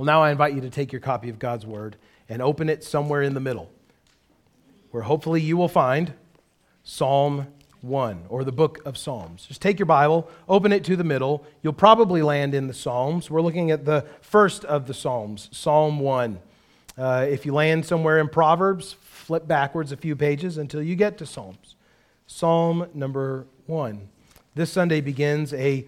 Well, now I invite you to take your copy of God's Word and open it somewhere in the middle, where hopefully you will find Psalm 1 or the book of Psalms. Just take your Bible, open it to the middle. You'll probably land in the Psalms. We're looking at the first of the Psalms, Psalm 1. If you land somewhere in Proverbs, flip backwards a few pages until you get to Psalms. Psalm number 1. This Sunday begins a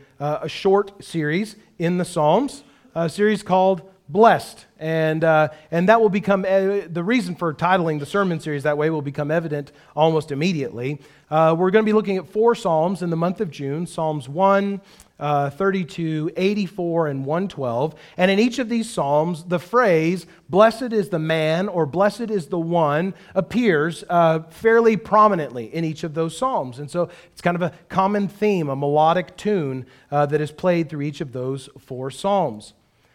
short series in the Psalms, a series called Blessed, and that will become, the reason for titling the sermon series that way will become evident almost immediately. We're going to be looking at four Psalms in the month of June, Psalms 1, 32, 84, and 112, and in each of these Psalms, the phrase, blessed is the man, or blessed is the one, appears fairly prominently in each of those Psalms, and so it's kind of a common theme, a melodic tune that is played through each of those four Psalms.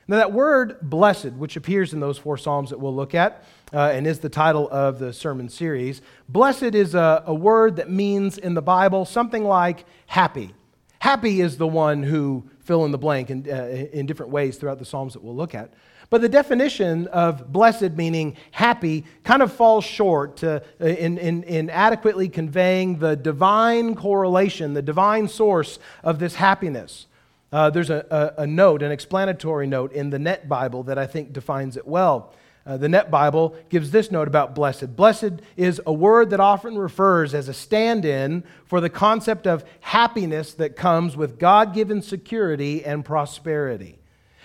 Now that word blessed, which appears in those four Psalms that we'll look at and is the title of the sermon series, blessed is a word that means in the Bible something like happy. Happy is the one who fill in the blank in different ways throughout the Psalms that we'll look at. But the definition of blessed, meaning happy, kind of falls short in adequately conveying the divine correlation, the divine source of this happiness. There's a note, an explanatory note in the Net Bible that I think defines it well. The Net Bible gives this note about blessed. Blessed is a word that often refers as a stand-in for the concept of happiness that comes with God-given security and prosperity.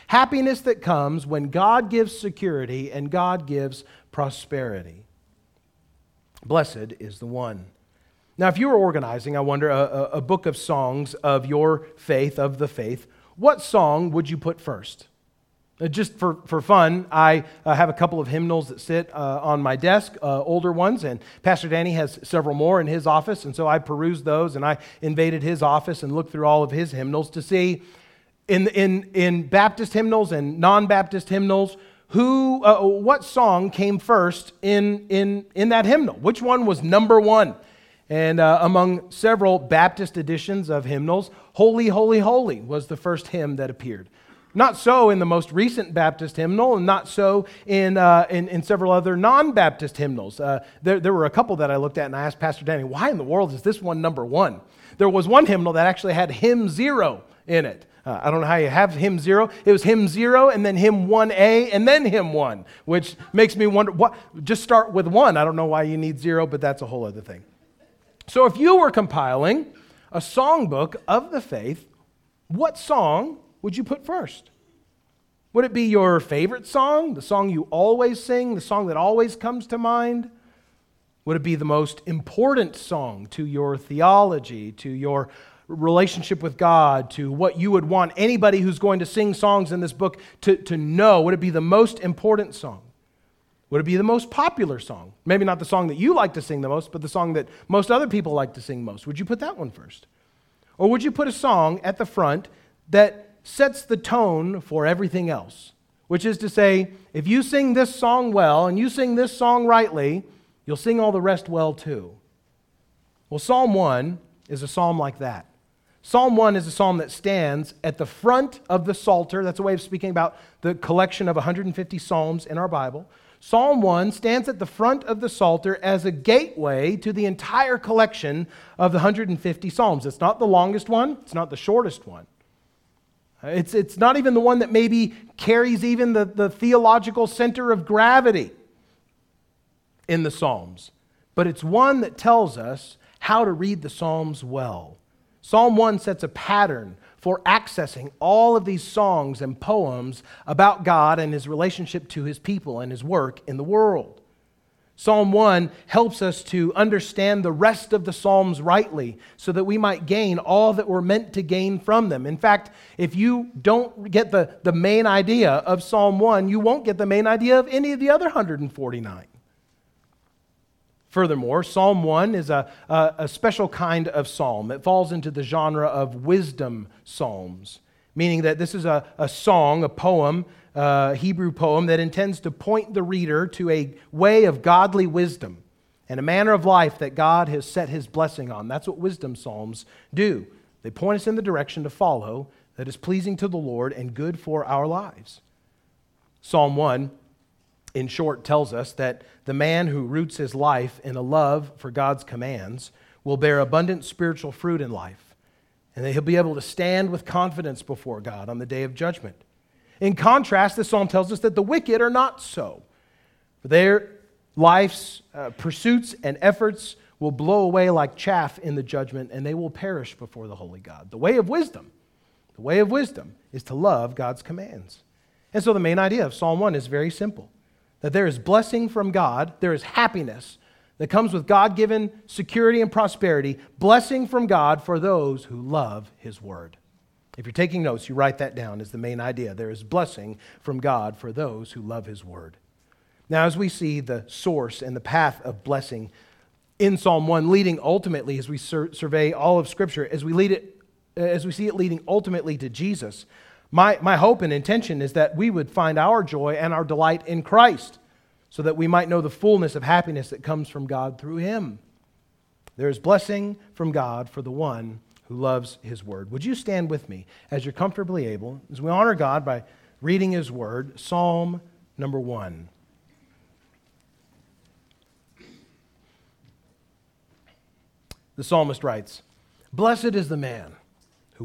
Happiness that comes when God gives security and God gives prosperity. Blessed is the one. Now, if you were organizing, I wonder, a book of songs of your faith, of the faith, what song would you put first? Just for fun, I have a couple of hymnals that sit on my desk, older ones, and Pastor Danny has several more in his office, and so I perused those, and I invaded his office and looked through all of his hymnals to see, in Baptist hymnals and non-Baptist hymnals, what song came first in that hymnal? Which one was number one? And among several Baptist editions of hymnals, Holy, Holy, Holy was the first hymn that appeared. Not so in the most recent Baptist hymnal, and not so in several other non-Baptist hymnals. There were a couple that I looked at, and I asked Pastor Danny, why in the world is this one number one? There was one hymnal that actually had hymn 0 in it. I don't know how you have hymn 0. It was hymn 0 and then hymn 1A and then hymn 1, which makes me wonder, what? Just start with 1. I don't know why you need 0, but that's a whole other thing. So if you were compiling a songbook of the faith, what song would you put first? Would it be your favorite song, the song you always sing, the song that always comes to mind? Would it be the most important song to your theology, to your relationship with God, to what you would want anybody who's going to sing songs in this book to know? Would it be the most important song? Would it be the most popular song? Maybe not the song that you like to sing the most, but the song that most other people like to sing most. Would you put that one first? Or would you put a song at the front that sets the tone for everything else? Which is to say, if you sing this song well and you sing this song rightly, you'll sing all the rest well too. Well, Psalm 1 is a psalm like that. Psalm 1 is a psalm that stands at the front of the Psalter. That's a way of speaking about the collection of 150 psalms in our Bible. Psalm 1 stands at the front of the Psalter as a gateway to the entire collection of the 150 Psalms. It's not the longest one. It's not the shortest one. It's not even the one that maybe carries even the theological center of gravity in the Psalms. But it's one that tells us how to read the Psalms well. Psalm 1 sets a pattern for accessing all of these songs and poems about God and His relationship to His people and His work in the world. Psalm 1 helps us to understand the rest of the Psalms rightly so that we might gain all that we're meant to gain from them. In fact, if you don't get the main idea of Psalm 1, you won't get the main idea of any of the other 149. Furthermore, Psalm 1 is a special kind of psalm. It falls into the genre of wisdom psalms, meaning that this is a song, a poem, a Hebrew poem that intends to point the reader to a way of godly wisdom and a manner of life that God has set His blessing on. That's what wisdom psalms do. They point us in the direction to follow that is pleasing to the Lord and good for our lives. Psalm 1, in short, tells us that the man who roots his life in a love for God's commands will bear abundant spiritual fruit in life, and that he'll be able to stand with confidence before God on the day of judgment. In contrast, this psalm tells us that the wicked are not so. Their life's pursuits and efforts will blow away like chaff in the judgment, and they will perish before the holy God. The way of wisdom is to love God's commands. And so the main idea of Psalm 1 is very simple, that there is blessing from God, there is happiness that comes with God-given security and prosperity, blessing from God for those who love His word. If you're taking notes, you write that down as the main idea. There is blessing from God for those who love His word. Now, as we see the source and the path of blessing in Psalm 1, leading ultimately, as we survey all of Scripture, as we see it leading ultimately to Jesus, my hope and intention is that we would find our joy and our delight in Christ, so that we might know the fullness of happiness that comes from God through Him. There is blessing from God for the one who loves His word. Would you stand with me as you're comfortably able, as we honor God by reading His word, Psalm number 1. The psalmist writes, "Blessed is the man who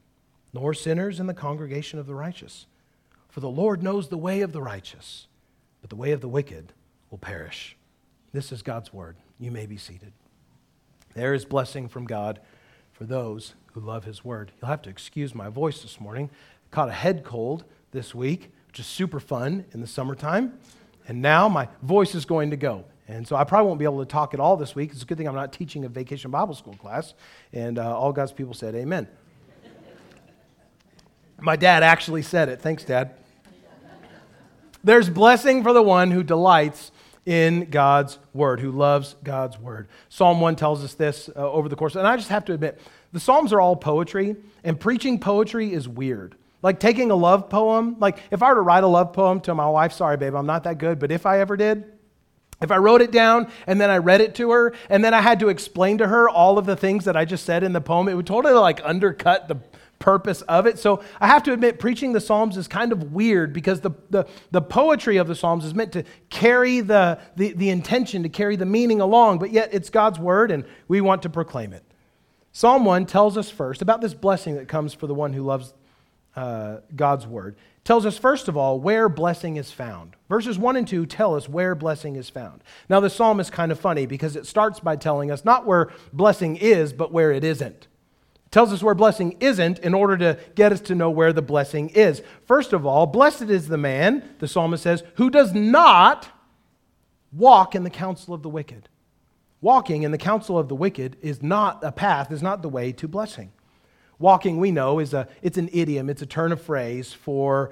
nor sinners in the congregation of the righteous. For the Lord knows the way of the righteous, but the way of the wicked will perish." This is God's word. You may be seated. There is blessing from God for those who love His word. You'll have to excuse my voice this morning. I caught a head cold this week, which is super fun in the summertime, and now my voice is going to go. And so I probably won't be able to talk at all this week. It's a good thing I'm not teaching a vacation Bible school class. And all God's people said amen. My dad actually said it. Thanks, Dad. There's blessing for the one who delights in God's word, who loves God's word. Psalm 1 tells us this over the course. And I just have to admit, the Psalms are all poetry, and preaching poetry is weird. Like taking a love poem, like if I were to write a love poem to my wife, sorry, babe, I'm not that good, but if I ever did, if I wrote it down and then I read it to her and then I had to explain to her all of the things that I just said in the poem, it would totally like undercut the purpose of it. So I have to admit, preaching the Psalms is kind of weird because the poetry of the Psalms is meant to carry the intention, to carry the meaning along, but yet it's God's word and we want to proclaim it. Psalm 1 tells us first about this blessing that comes for the one who loves God's word. Tells us, first of all, where blessing is found. Verses 1 and 2 tell us where blessing is found. Now, the psalm is kind of funny because it starts by telling us not where blessing is, but where it isn't. It tells us where blessing isn't in order to get us to know where the blessing is. First of all, blessed is the man, the psalmist says, who does not walk in the counsel of the wicked. Walking in the counsel of the wicked is not a path, is not the way to blessing. Walking, we know, it's an idiom, it's a turn of phrase for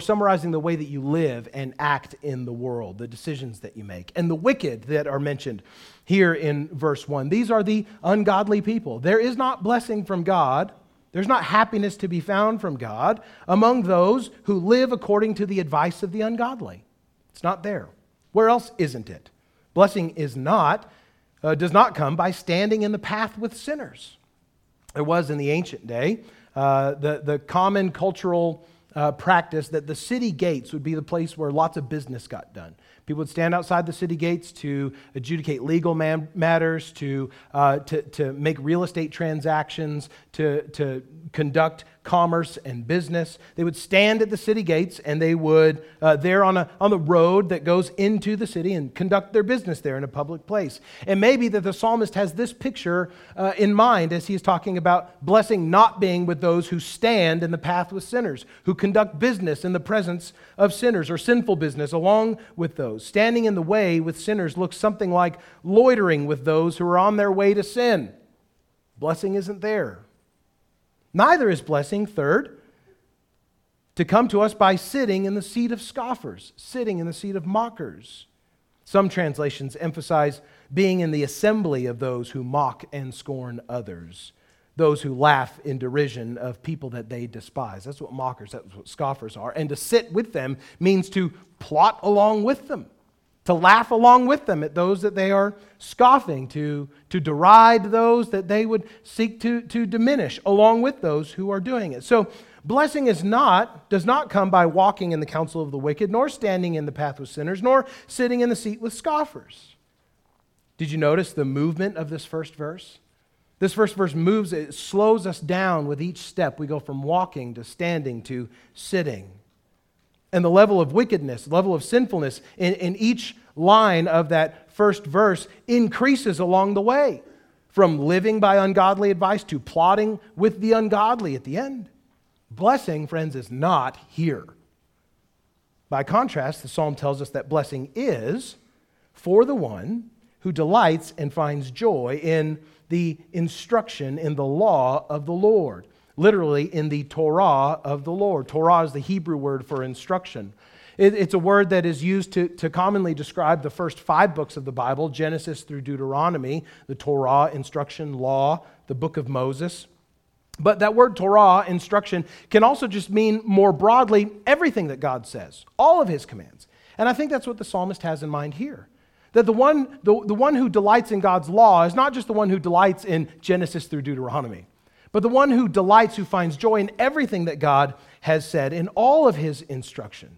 summarizing the way that you live and act in the world, the decisions that you make. And the wicked that are mentioned here in verse 1, these are the ungodly people. There is not blessing from God, there's not happiness to be found from God among those who live according to the advice of the ungodly. It's not there. Where else isn't it? Blessing is not, does not come by standing in the path with sinners. It was in the ancient day, the common cultural practice that the city gates would be the place where lots of business got done. People would stand outside the city gates to adjudicate legal matters, to make real estate transactions, to conduct commerce and business. They would stand at the city gates and they would there on the road that goes into the city and conduct their business there in a public place. And maybe that the psalmist has this picture in mind as he's talking about blessing not being with those who stand in the path with sinners, who conduct business in the presence of sinners or sinful business along with those. Standing in the way with sinners looks something like loitering with those who are on their way to sin. Blessing isn't there. Neither is blessing, third, to come to us by sitting in the seat of scoffers, sitting in the seat of mockers. Some translations emphasize being in the assembly of those who mock and scorn others, those who laugh in derision of people that they despise. That's what mockers, that's what scoffers are. And to sit with them means to plot along with them, to laugh along with them at those that they are scoffing, to deride those that they would seek to diminish along with those who are doing it. So blessing does not come by walking in the counsel of the wicked, nor standing in the path with sinners, nor sitting in the seat with scoffers. Did you notice the movement of this first verse? This first verse moves, it slows us down with each step. We go from walking to standing to sitting. And the level of wickedness, level of sinfulness in each line of that first verse increases along the way, from living by ungodly advice to plotting with the ungodly at the end. Blessing, friends, is not here. By contrast, the psalm tells us that blessing is for the one who delights and finds joy in the instruction in the law of the Lord. Literally, in the Torah of the Lord. Torah is the Hebrew word for instruction. It's a word that is used to commonly describe the first 5 books of the Bible, Genesis through Deuteronomy, the Torah, instruction, law, the book of Moses. But that word Torah, instruction, can also just mean more broadly everything that God says, all of His commands. And I think that's what the psalmist has in mind here. That the one who delights in God's law is not just the one who delights in Genesis through Deuteronomy, but the one who delights, who finds joy in everything that God has said, in all of His instruction.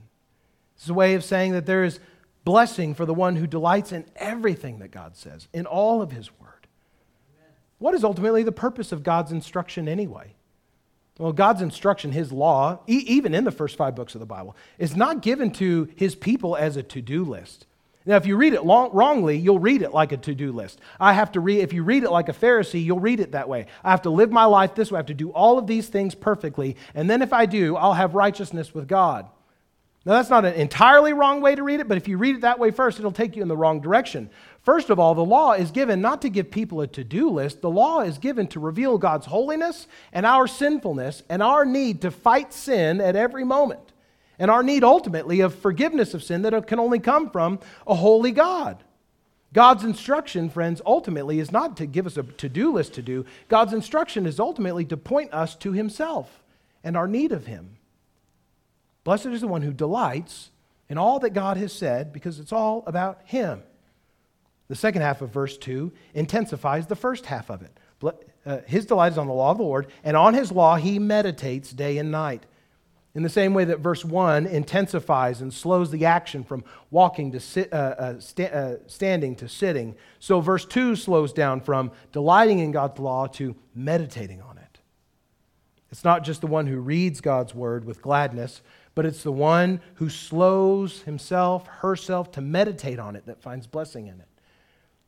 This is a way of saying that there is blessing for the one who delights in everything that God says, in all of His word. Amen. What is ultimately the purpose of God's instruction anyway? Well, God's instruction, His law, even in the first 5 books of the Bible, is not given to His people as a to-do list. Now, if you read it wrongly, you'll read it like a to-do list. If you read it like a Pharisee, you'll read it that way. I have to live my life this way. I have to do all of these things perfectly. And then if I do, I'll have righteousness with God. Now, that's not an entirely wrong way to read it, but if you read it that way first, it'll take you in the wrong direction. First of all, the law is given not to give people a to-do list. The law is given to reveal God's holiness and our sinfulness and our need to fight sin at every moment. And our need ultimately of forgiveness of sin that can only come from a holy God. God's instruction, friends, ultimately is not to give us a to-do list to do. God's instruction is ultimately to point us to Himself and our need of Him. Blessed is the one who delights in all that God has said, because it's all about Him. The second half of verse 2 intensifies the first half of it. His delight is on the law of the Lord, and on His law He meditates day and night. In the same way that verse 1 intensifies and slows the action from walking to standing to sitting, so verse 2 slows down from delighting in God's law to meditating on it. It's not just the one who reads God's word with gladness, but it's the one who slows himself, herself to meditate on it that finds blessing in it.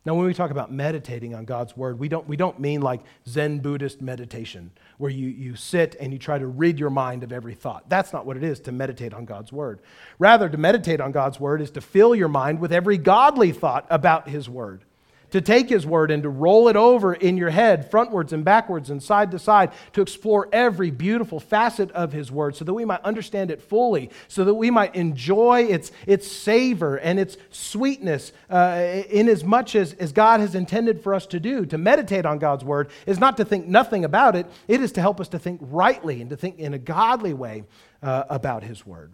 Now, when we talk about meditating on God's word, we don't mean like Zen Buddhist meditation, where you sit and you try to rid your mind of every thought. That's not what it is to meditate on God's word. Rather, to meditate on God's word is to fill your mind with every godly thought about His word, to take His word and to roll it over in your head, frontwards and backwards and side to side, to explore every beautiful facet of His word so that we might understand it fully, so that we might enjoy its savor and its sweetness in as much as God has intended for us to do. To meditate on God's word is not to think nothing about it. It is to help us to think rightly and to think in a godly way about His word.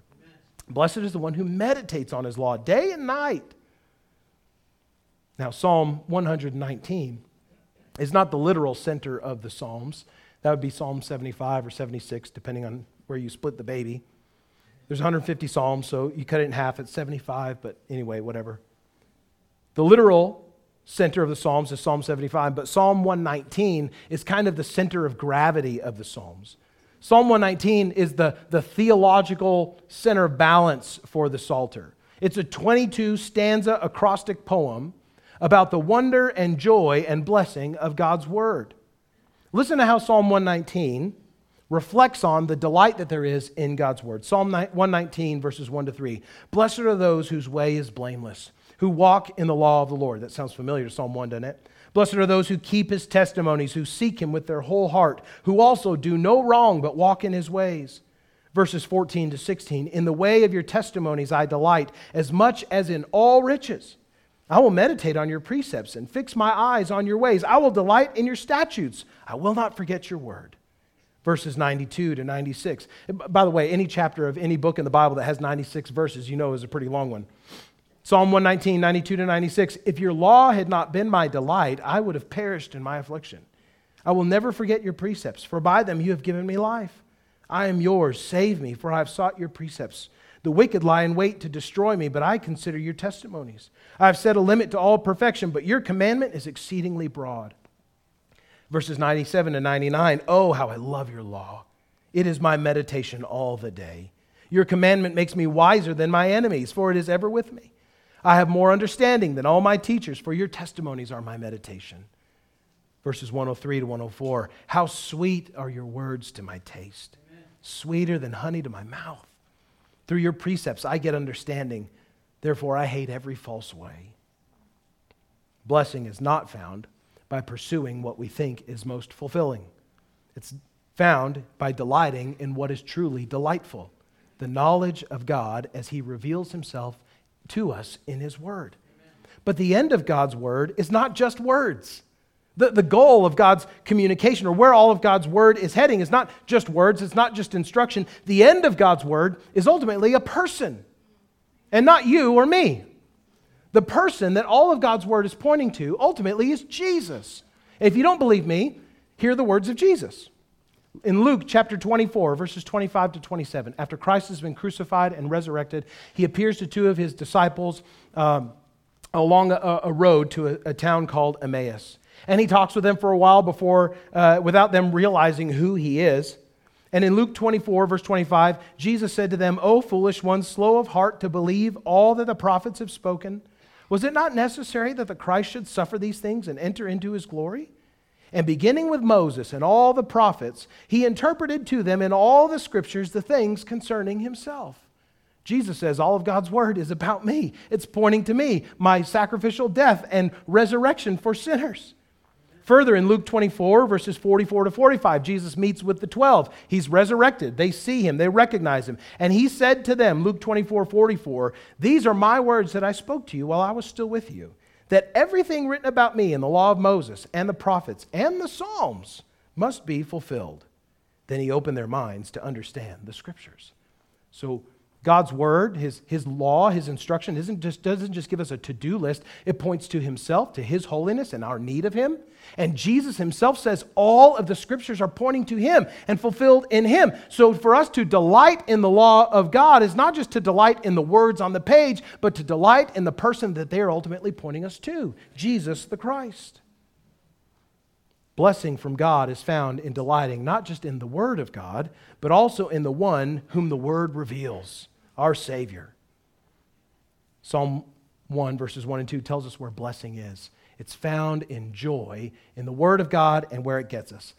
Blessed is the one who meditates on His law day and night. Now, Psalm 119 is not the literal center of the Psalms. That would be Psalm 75 or 76, depending on where you split the baby. There's 150 Psalms, so you cut it in half, it's 75, but anyway, whatever. The literal center of the Psalms is Psalm 75, but Psalm 119 is kind of the center of gravity of the Psalms. Psalm 119 is the theological center of balance for the Psalter. It's a 22-stanza acrostic poem about the wonder and joy and blessing of God's word. Listen to how Psalm 119 reflects on the delight that there is in God's word. Psalm 119, verses 1-3. Blessed are those whose way is blameless, who walk in the law of the Lord. That sounds familiar to Psalm 1, doesn't it? Blessed are those who keep His testimonies, who seek Him with their whole heart, who also do no wrong but walk in His ways. verses 14 to 16, in the way of your testimonies I delight as much as in all riches. I will meditate on your precepts and fix my eyes on your ways. I will delight in your statutes. I will not forget your word. Verses 92 to 96. By the way, any chapter of any book in the Bible that has 96 verses, you know, is a pretty long one. Psalm 119, 92 to 96. If your law had not been my delight, I would have perished in my affliction. I will never forget your precepts, for by them you have given me life. I am yours. Save me, for I have sought your precepts. The wicked lie in wait to destroy me, but I consider your testimonies. I have set a limit to all perfection, but your commandment is exceedingly broad. Verses 97 to 99, oh, how I love your law. It is my meditation all the day. Your commandment makes me wiser than my enemies, for it is ever with me. I have more understanding than all my teachers, for your testimonies are my meditation. Verses 103 to 104, how sweet are your words to my taste, sweeter than honey to my mouth. Through your precepts I get understanding, therefore I hate every false way. Blessing is not found by pursuing what we think is most fulfilling. It's found by delighting in what is truly delightful, the knowledge of God as He reveals Himself to us in His Word. Amen. But the end of God's Word is not just words. The goal of God's communication, or where all of God's Word is heading, is not just words, it's not just instruction. The end of God's Word is ultimately a person, and not you or me. The person that all of God's Word is pointing to ultimately is Jesus. If you don't believe me, hear the words of Jesus. In Luke chapter 24, verses 25 to 27, after Christ has been crucified and resurrected, He appears to two of His disciples along a road to a town called Emmaus. And He talks with them for a while without them realizing who He is. And in Luke 24, verse 25, Jesus said to them, "O foolish ones, slow of heart to believe all that the prophets have spoken. Was it not necessary that the Christ should suffer these things and enter into His glory?" And beginning with Moses and all the prophets, He interpreted to them in all the Scriptures the things concerning Himself. Jesus says all of God's Word is about me. It's pointing to me, my sacrificial death and resurrection for sinners. Further, in Luke 24, verses 44 to 45, Jesus meets with the 12. He's resurrected. They see Him. They recognize Him. And He said to them, Luke 24, 44, "These are my words that I spoke to you while I was still with you, that everything written about me in the law of Moses and the prophets and the Psalms must be fulfilled." Then He opened their minds to understand the Scriptures. So God's Word, His law, His instruction doesn't just give us a to-do list. It points to Himself, to His holiness and our need of Him. And Jesus Himself says all of the Scriptures are pointing to Him and fulfilled in Him. So for us to delight in the law of God is not just to delight in the words on the page, but to delight in the person that they are ultimately pointing us to, Jesus the Christ. Blessing from God is found in delighting not just in the Word of God, but also in the one whom the Word reveals, our Savior. Psalm 1, verses 1 and 2 tells us where blessing is. It's found in joy, in the Word of God, and where it gets us.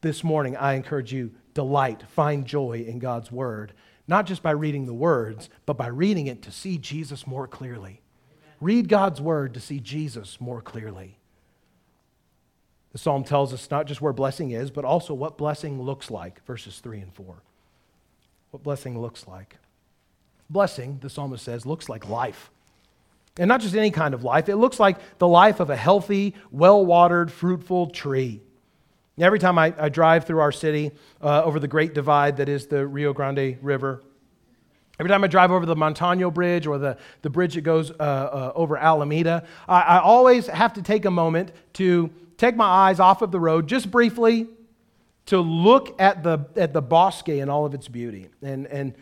This morning, I encourage you, delight, find joy in God's Word, not just by reading the words, but by reading it to see Jesus more clearly. Amen. Read God's Word to see Jesus more clearly. The Psalm tells us not just where blessing is, but also what blessing looks like, verses 3 and 4. What blessing looks like. Blessing, the psalmist says, looks like life. And not just any kind of life. It looks like the life of a healthy, well-watered, fruitful tree. Now, every time I drive through our city over the Great Divide that is the Rio Grande River, every time I drive over the Montano Bridge or the bridge that goes over Alameda, I always have to take a moment to take my eyes off of the road just briefly to look at the bosque and all of its beauty. And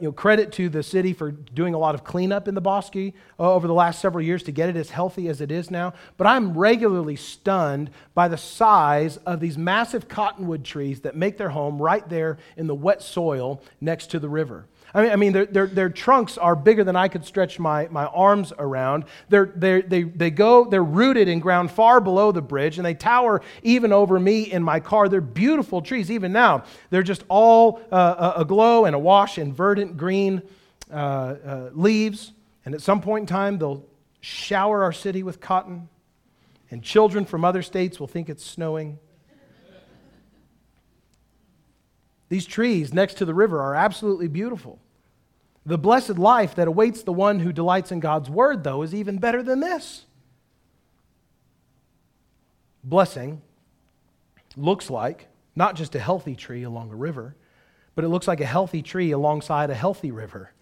you know, credit to the city for doing a lot of cleanup in the bosque over the last several years to get it as healthy as it is now. But I'm regularly stunned by the size of these massive cottonwood trees that make their home right there in the wet soil next to the river. I mean, their trunks are bigger than I could stretch my arms around. They're rooted in ground far below the bridge, and they tower even over me in my car. They're beautiful trees, even now. They're just all aglow and awash in verdant green leaves. And at some point in time, they'll shower our city with cotton, and children from other states will think it's snowing. These trees next to the river are absolutely beautiful. The blessed life that awaits the one who delights in God's word, though, is even better than this. Blessing looks like not just a healthy tree along a river, but it looks like a healthy tree alongside a healthy river.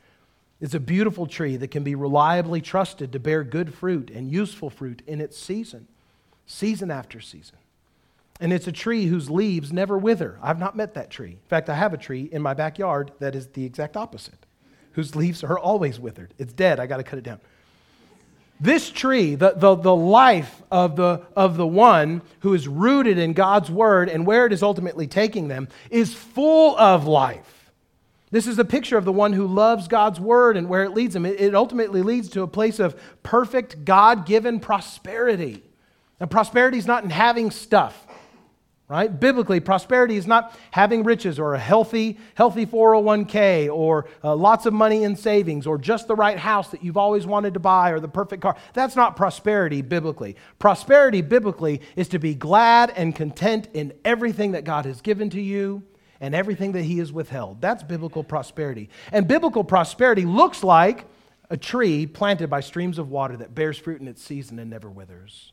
It's a beautiful tree that can be reliably trusted to bear good fruit and useful fruit in its season, season after season. And it's a tree whose leaves never wither. I've not met that tree. In fact, I have a tree in my backyard that is the exact opposite, whose leaves are always withered. It's dead. I got to cut it down. This tree, the life of the one who is rooted in God's word and where it is ultimately taking them, is full of life. This is a picture of the one who loves God's word and where it leads him. It ultimately leads to a place of perfect God-given prosperity. And prosperity is not in having stuff, right? Biblically, prosperity is not having riches or a healthy 401k or lots of money in savings or just the right house that you've always wanted to buy or the perfect car. That's not prosperity biblically. Prosperity biblically is to be glad and content in everything that God has given to you and everything that He has withheld. That's biblical prosperity. And biblical prosperity looks like a tree planted by streams of water that bears fruit in its season and never withers.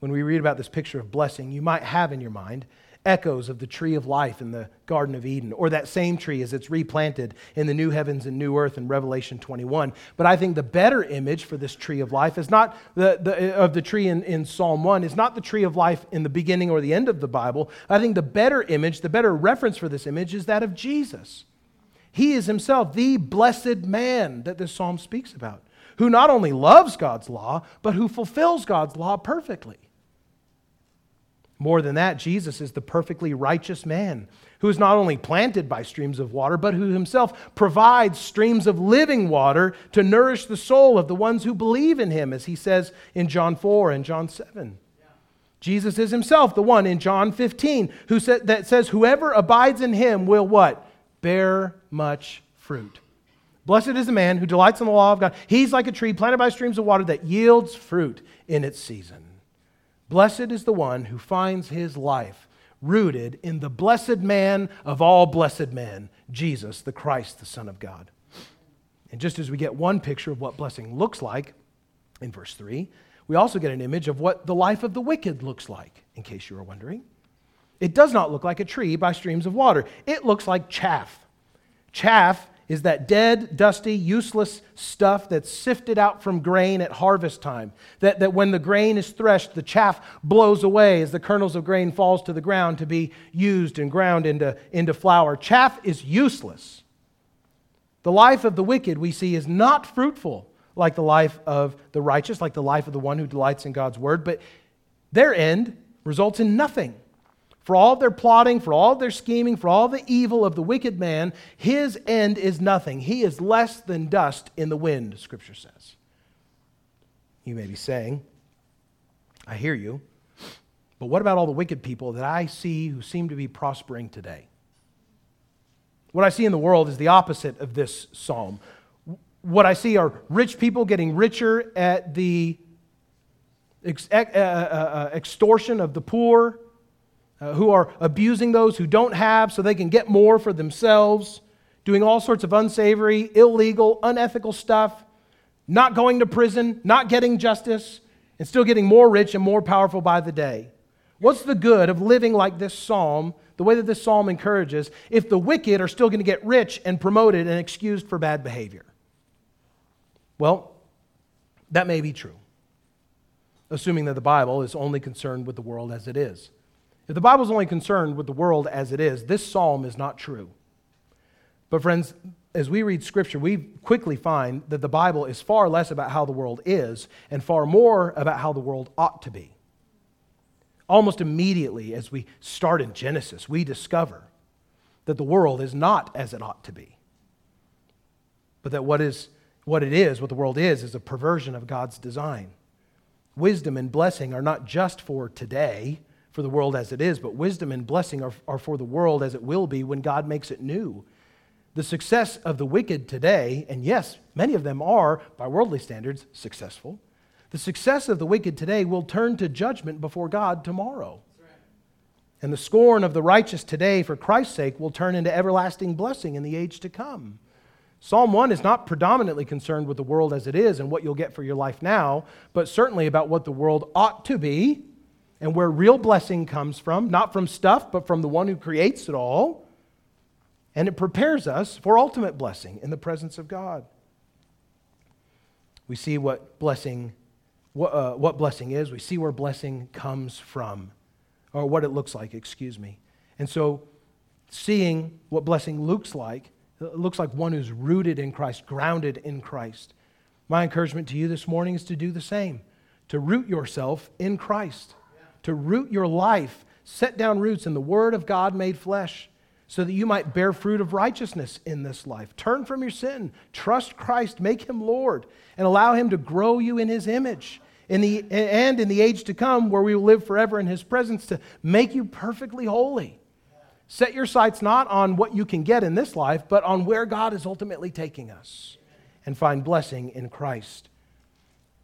When we read about this picture of blessing, you might have in your mind echoes of the tree of life in the Garden of Eden, or that same tree as it's replanted in the new heavens and new earth in Revelation 21. But I think the better image for this tree of life is not the tree in Psalm 1, is not the tree of life in the beginning or the end of the Bible. I think the better image, the better reference for this image is that of Jesus. He is himself the blessed man that this psalm speaks about, who not only loves God's law, but who fulfills God's law perfectly. More than that, Jesus is the perfectly righteous man who is not only planted by streams of water, but who himself provides streams of living water to nourish the soul of the ones who believe in him, as he says in John 4 and John 7. Yeah. Jesus is himself the one in John 15 that says, whoever abides in him will what? Bear much fruit. Blessed is the man who delights in the law of God. He's like a tree planted by streams of water that yields fruit in its season. Blessed is the one who finds his life rooted in the blessed man of all blessed men, Jesus, the Christ, the Son of God. And just as we get one picture of what blessing looks like in verse 3, we also get an image of what the life of the wicked looks like, in case you were wondering. It does not look like a tree by streams of water. It looks like chaff. Chaff is that dead, dusty, useless stuff that's sifted out from grain at harvest time. That when the grain is threshed, the chaff blows away as the kernels of grain falls to the ground to be used and ground into flour. Chaff is useless. The life of the wicked, we see, is not fruitful like the life of the righteous, like the life of the one who delights in God's word, but their end results in nothing. For all their plotting, for all their scheming, for all the evil of the wicked man, his end is nothing. He is less than dust in the wind, Scripture says. You may be saying, I hear you, but what about all the wicked people that I see who seem to be prospering today? What I see in the world is the opposite of this psalm. What I see are rich people getting richer at the extortion of the poor, who are abusing those who don't have so they can get more for themselves, doing all sorts of unsavory, illegal, unethical stuff, not going to prison, not getting justice, and still getting more rich and more powerful by the day. What's the good of living like this psalm, the way that this psalm encourages, if the wicked are still going to get rich and promoted and excused for bad behavior? Well, that may be true, assuming that the Bible is only concerned with the world as it is. If the Bible is only concerned with the world as it is, this psalm is not true. But friends, as we read Scripture, we quickly find that the Bible is far less about how the world is and far more about how the world ought to be. Almost immediately as we start in Genesis, we discover that the world is not as it ought to be, but that what the world is a perversion of God's design. Wisdom and blessing are not just for today, for the world as it is, but wisdom and blessing are for the world as it will be when God makes it new. The success of the wicked today, and yes, many of them are, by worldly standards, successful. The success of the wicked today will turn to judgment before God tomorrow. Right. And the scorn of the righteous today for Christ's sake will turn into everlasting blessing in the age to come. Psalm 1 is not predominantly concerned with the world as it is and what you'll get for your life now, but certainly about what the world ought to be and where real blessing comes from, not from stuff, but from the one who creates it all. And it prepares us for ultimate blessing in the presence of God. We see what blessing is. We see where blessing comes from, or what it looks like, And so seeing what blessing looks like one who's rooted in Christ, grounded in Christ. My encouragement to you this morning is to do the same, to root yourself in Christ, to root your life, set down roots in the Word of God made flesh, so that you might bear fruit of righteousness in this life. Turn from your sin, trust Christ, make Him Lord, and allow Him to grow you in His image, in the age to come, where we will live forever in His presence, to make you perfectly holy. Set your sights not on what you can get in this life, but on where God is ultimately taking us, and find blessing in Christ.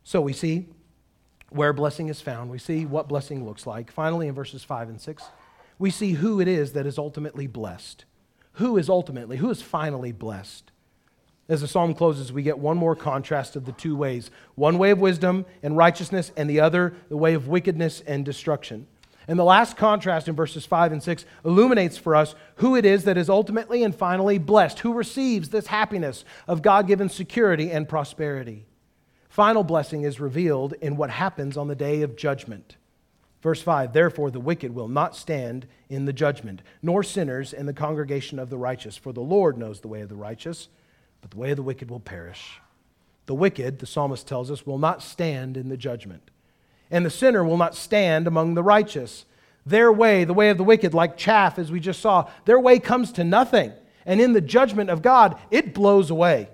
So we see where blessing is found. We see what blessing looks like. Finally, in verses 5 and 6, we see who it is that is ultimately blessed. Who is finally blessed? As the psalm closes, we get one more contrast of the two ways. One way of wisdom and righteousness, and the other, the way of wickedness and destruction. And the last contrast in verses 5 and 6 illuminates for us who it is that is ultimately and finally blessed, who receives this happiness of God-given security and prosperity. Final blessing is revealed in what happens on the day of judgment. Verse 5, therefore the wicked will not stand in the judgment, nor sinners in the congregation of the righteous. For the Lord knows the way of the righteous, but the way of the wicked will perish. The wicked, the psalmist tells us, will not stand in the judgment. And the sinner will not stand among the righteous. Their way, the way of the wicked, like chaff, as we just saw, their way comes to nothing. And in the judgment of God, it blows away.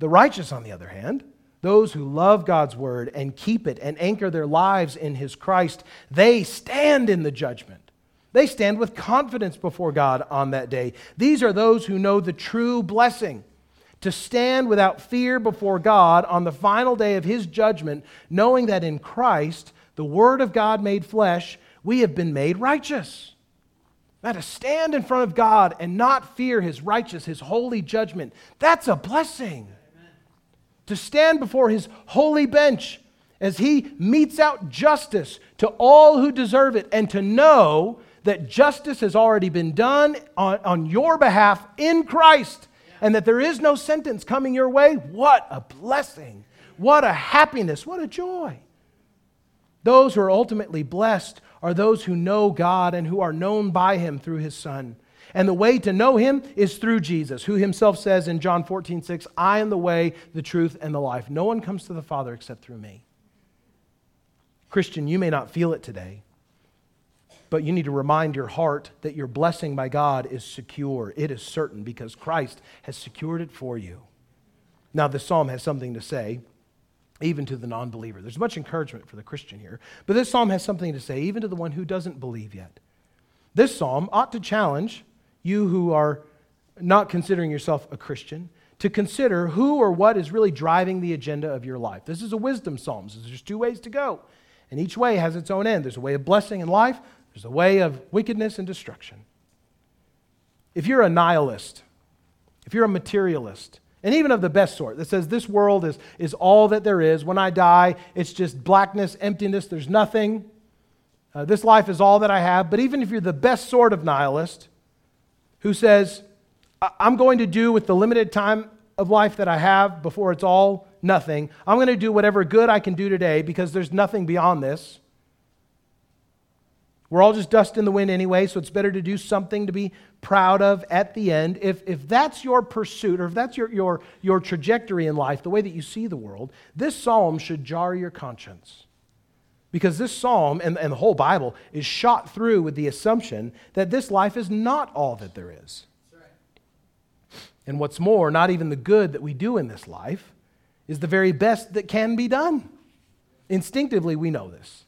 The righteous, on the other hand, those who love God's word and keep it and anchor their lives in His Christ, they stand in the judgment. They stand with confidence before God on that day. These are those who know the true blessing, to stand without fear before God on the final day of His judgment, knowing that in Christ, the Word of God made flesh, we have been made righteous. Now, to stand in front of God and not fear His righteous, His holy judgment, that's a blessing. To stand before His holy bench as He metes out justice to all who deserve it, and to know that justice has already been done on your behalf in Christ, and that there is no sentence coming your way. What a blessing. What a happiness. What a joy. Those who are ultimately blessed are those who know God and who are known by Him through His Son. And the way to know Him is through Jesus, who Himself says in John 14:6, I am the way, the truth, and the life. No one comes to the Father except through me. Christian, you may not feel it today, but you need to remind your heart that your blessing by God is secure. It is certain because Christ has secured it for you. Now, this psalm has something to say, even to the non-believer. There's much encouragement for the Christian here, but this psalm has something to say even to the one who doesn't believe yet. This psalm ought to challenge you who are not considering yourself a Christian, to consider who or what is really driving the agenda of your life. This is a wisdom psalm. So there's two ways to go, and each way has its own end. There's a way of blessing and life. There's a way of wickedness and destruction. If you're a nihilist, if you're a materialist, and even of the best sort, that says this world is all that there is. When I die, it's just blackness, emptiness, there's nothing. This life is all that I have. But even if you're the best sort of nihilist, who says, I'm going to do with the limited time of life that I have before it's all nothing, I'm going to do whatever good I can do today because there's nothing beyond this. We're all just dust in the wind anyway, so it's better to do something to be proud of at the end. If that's your pursuit, or if that's your trajectory in life, the way that you see the world, this psalm should jar your conscience. Because this psalm and the whole Bible is shot through with the assumption that this life is not all that there is. That's right. And what's more, not even the good that we do in this life is the very best that can be done. Instinctively, we know this.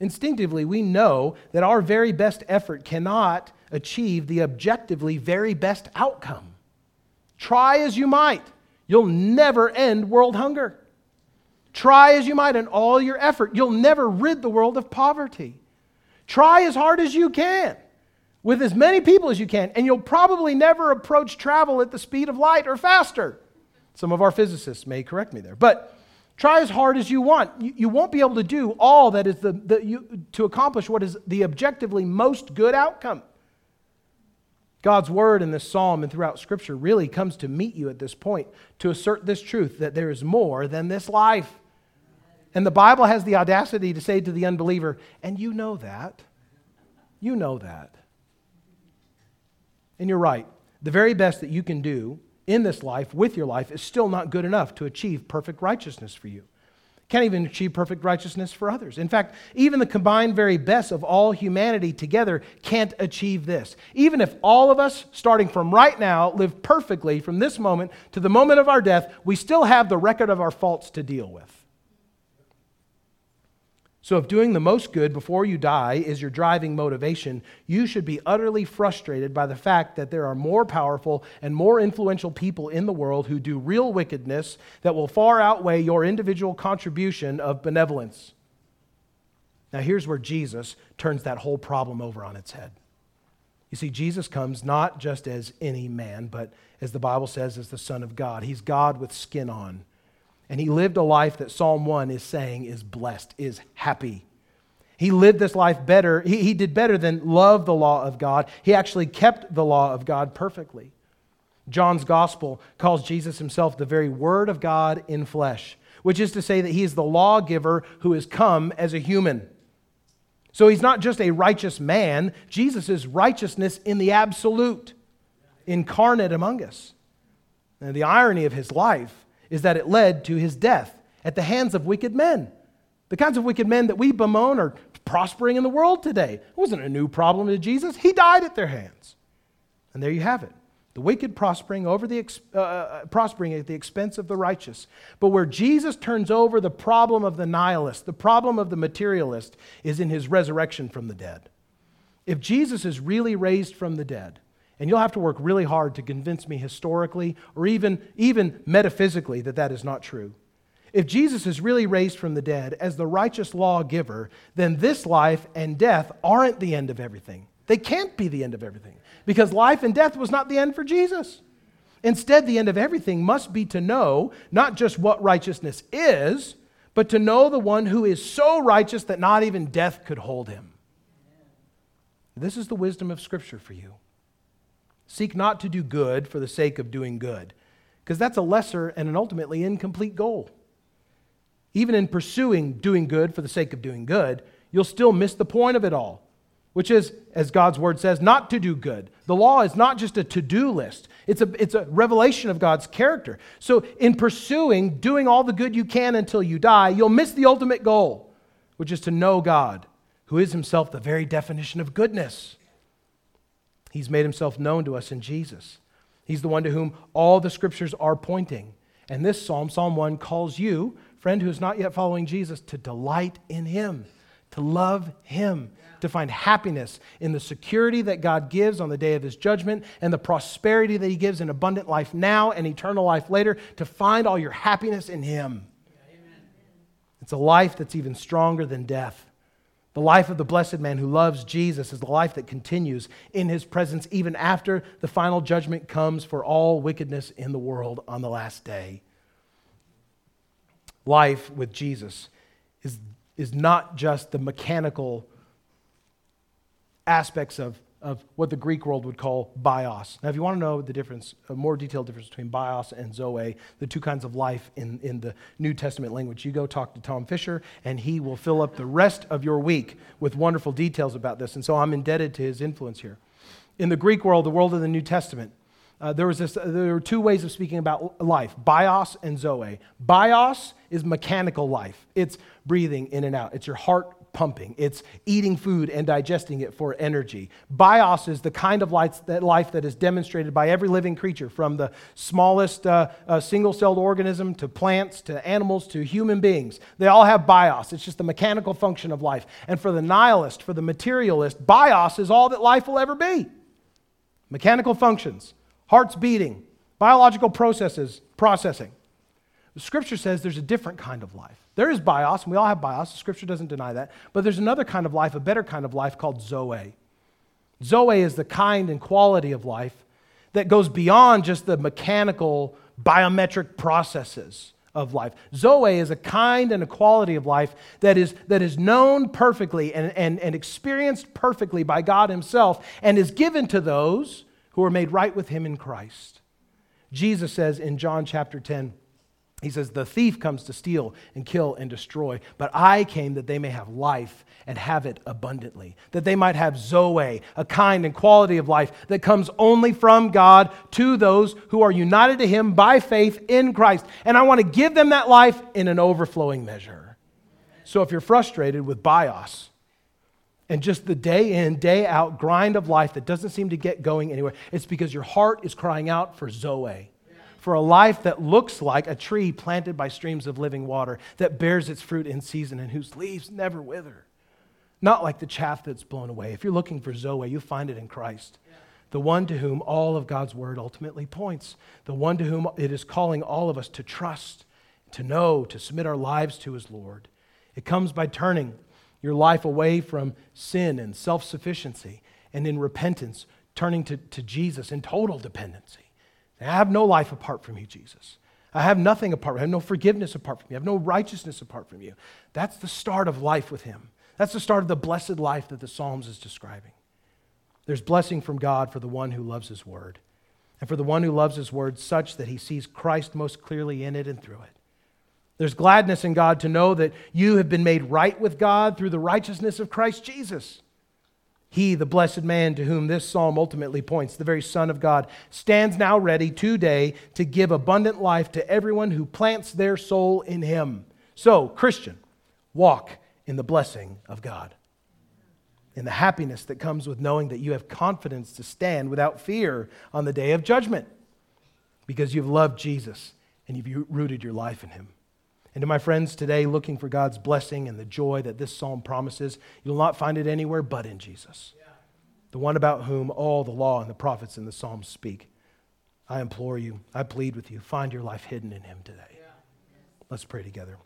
Instinctively, we know that our very best effort cannot achieve the objectively very best outcome. Try as you might, you'll never end world hunger. Try as you might in all your effort, you'll never rid the world of poverty. Try as hard as you can with as many people as you can, and you'll probably never approach travel at the speed of light or faster. Some of our physicists may correct me there, but try as hard as you want. You won't be able to do all that is to accomplish what is the objectively most good outcome. God's word in this psalm and throughout Scripture really comes to meet you at this point, to assert this truth that there is more than this life. And the Bible has the audacity to say to the unbeliever, and you know that. You know that. And you're right. The very best that you can do in this life, with your life, is still not good enough to achieve perfect righteousness for you. Can't even achieve perfect righteousness for others. In fact, even the combined very best of all humanity together can't achieve this. Even if all of us, starting from right now, live perfectly from this moment to the moment of our death, we still have the record of our faults to deal with. So if doing the most good before you die is your driving motivation, you should be utterly frustrated by the fact that there are more powerful and more influential people in the world who do real wickedness that will far outweigh your individual contribution of benevolence. Now here's where Jesus turns that whole problem over on its head. You see, Jesus comes not just as any man, but as the Bible says, as the Son of God. He's God with skin on. And he lived a life that Psalm 1 is saying is blessed, is happy. He lived this life better. He did better than love the law of God. He actually kept the law of God perfectly. John's gospel calls Jesus himself the very Word of God in flesh, which is to say that he is the lawgiver who has come as a human. So he's not just a righteous man. Jesus is righteousness in the absolute, incarnate among us. And the irony of his life is that it led to his death at the hands of wicked men. The kinds of wicked men that we bemoan are prospering in the world today. It wasn't a new problem to Jesus. He died at their hands. And there you have it. The wicked prospering at the expense of the righteous. But where Jesus turns over the problem of the nihilist, the problem of the materialist, is in his resurrection from the dead. If Jesus is really raised from the dead, and you'll have to work really hard to convince me historically or even metaphysically that that is not true. If Jesus is really raised from the dead as the righteous lawgiver, then this life and death aren't the end of everything. They can't be the end of everything because life and death was not the end for Jesus. Instead, the end of everything must be to know not just what righteousness is, but to know the one who is so righteous that not even death could hold him. This is the wisdom of Scripture for you. Seek not to do good for the sake of doing good, because that's a lesser and an ultimately incomplete goal. Even in pursuing doing good for the sake of doing good, you'll still miss the point of it all, which is, as God's word says, not to do good. The law is not just a to-do list. It's a revelation of God's character. So in pursuing doing all the good you can until you die, you'll miss the ultimate goal, which is to know God, who is himself the very definition of goodness. He's made himself known to us in Jesus. He's the one to whom all the Scriptures are pointing. And this psalm, Psalm 1, calls you, friend who is not yet following Jesus, to delight in him, to love him, to find happiness in the security that God gives on the day of his judgment and the prosperity that he gives in abundant life now and eternal life later, to find all your happiness in him. Amen. It's a life that's even stronger than death. The life of the blessed man who loves Jesus is the life that continues in his presence even after the final judgment comes for all wickedness in the world on the last day. Life with Jesus is not just the mechanical aspects of what the Greek world would call bios. Now, if you want to know the difference, a more detailed difference between bios and zoe, the two kinds of life in the New Testament language, you go talk to Tom Fisher, and he will fill up the rest of your week with wonderful details about this. And so I'm indebted to his influence here. In the Greek world, the world of the New Testament, there were two ways of speaking about life, bios and zoe. Bios is mechanical life. It's breathing in and out. It's your heart pumping. It's eating food and digesting it for energy. Bios is the kind of life that is demonstrated by every living creature, from the smallest single-celled organism to plants to animals to human beings. They all have bios. It's just the mechanical function of life. And for the nihilist, for the materialist, bios is all that life will ever be. Mechanical functions, hearts beating, biological processing. The Scripture says there's a different kind of life. There is bios, and we all have bios. The Scripture doesn't deny that. But there's another kind of life, a better kind of life called Zoe. Zoe is the kind and quality of life that goes beyond just the mechanical, biometric processes of life. Zoe is a kind and a quality of life that is known perfectly and experienced perfectly by God Himself and is given to those who are made right with Him in Christ. Jesus says in John chapter 10, He says, "The thief comes to steal and kill and destroy, but I came that they may have life and have it abundantly," that they might have Zoe, a kind and quality of life that comes only from God to those who are united to Him by faith in Christ. And I want to give them that life in an overflowing measure. So if you're frustrated with bios and just the day in, day out grind of life that doesn't seem to get going anywhere, it's because your heart is crying out for Zoe, for a life that looks like a tree planted by streams of living water that bears its fruit in season and whose leaves never wither. Not like the chaff that's blown away. If you're looking for Zoe, you'll find it in Christ, the one to whom all of God's word ultimately points, the one to whom it is calling all of us to trust, to know, to submit our lives to as Lord. It comes by turning your life away from sin and self-sufficiency and in repentance, turning to Jesus in total dependency. I have no life apart from You, Jesus. I have nothing apart from You. I have no forgiveness apart from You. I have no righteousness apart from You. That's the start of life with Him. That's the start of the blessed life that the Psalms is describing. There's blessing from God for the one who loves His word, and for the one who loves His word such that he sees Christ most clearly in it and through it. There's gladness in God to know that you have been made right with God through the righteousness of Christ Jesus. He, the blessed man to whom this psalm ultimately points, the very Son of God, stands now ready today to give abundant life to everyone who plants their soul in Him. So, Christian, walk in the blessing of God, in the happiness that comes with knowing that you have confidence to stand without fear on the day of judgment, because you've loved Jesus and you've rooted your life in Him. And to my friends today, looking for God's blessing and the joy that this psalm promises, you'll not find it anywhere but in Jesus, the one about whom all the law and the prophets and the psalms speak. I implore you, I plead with you, find your life hidden in Him today. Let's pray together.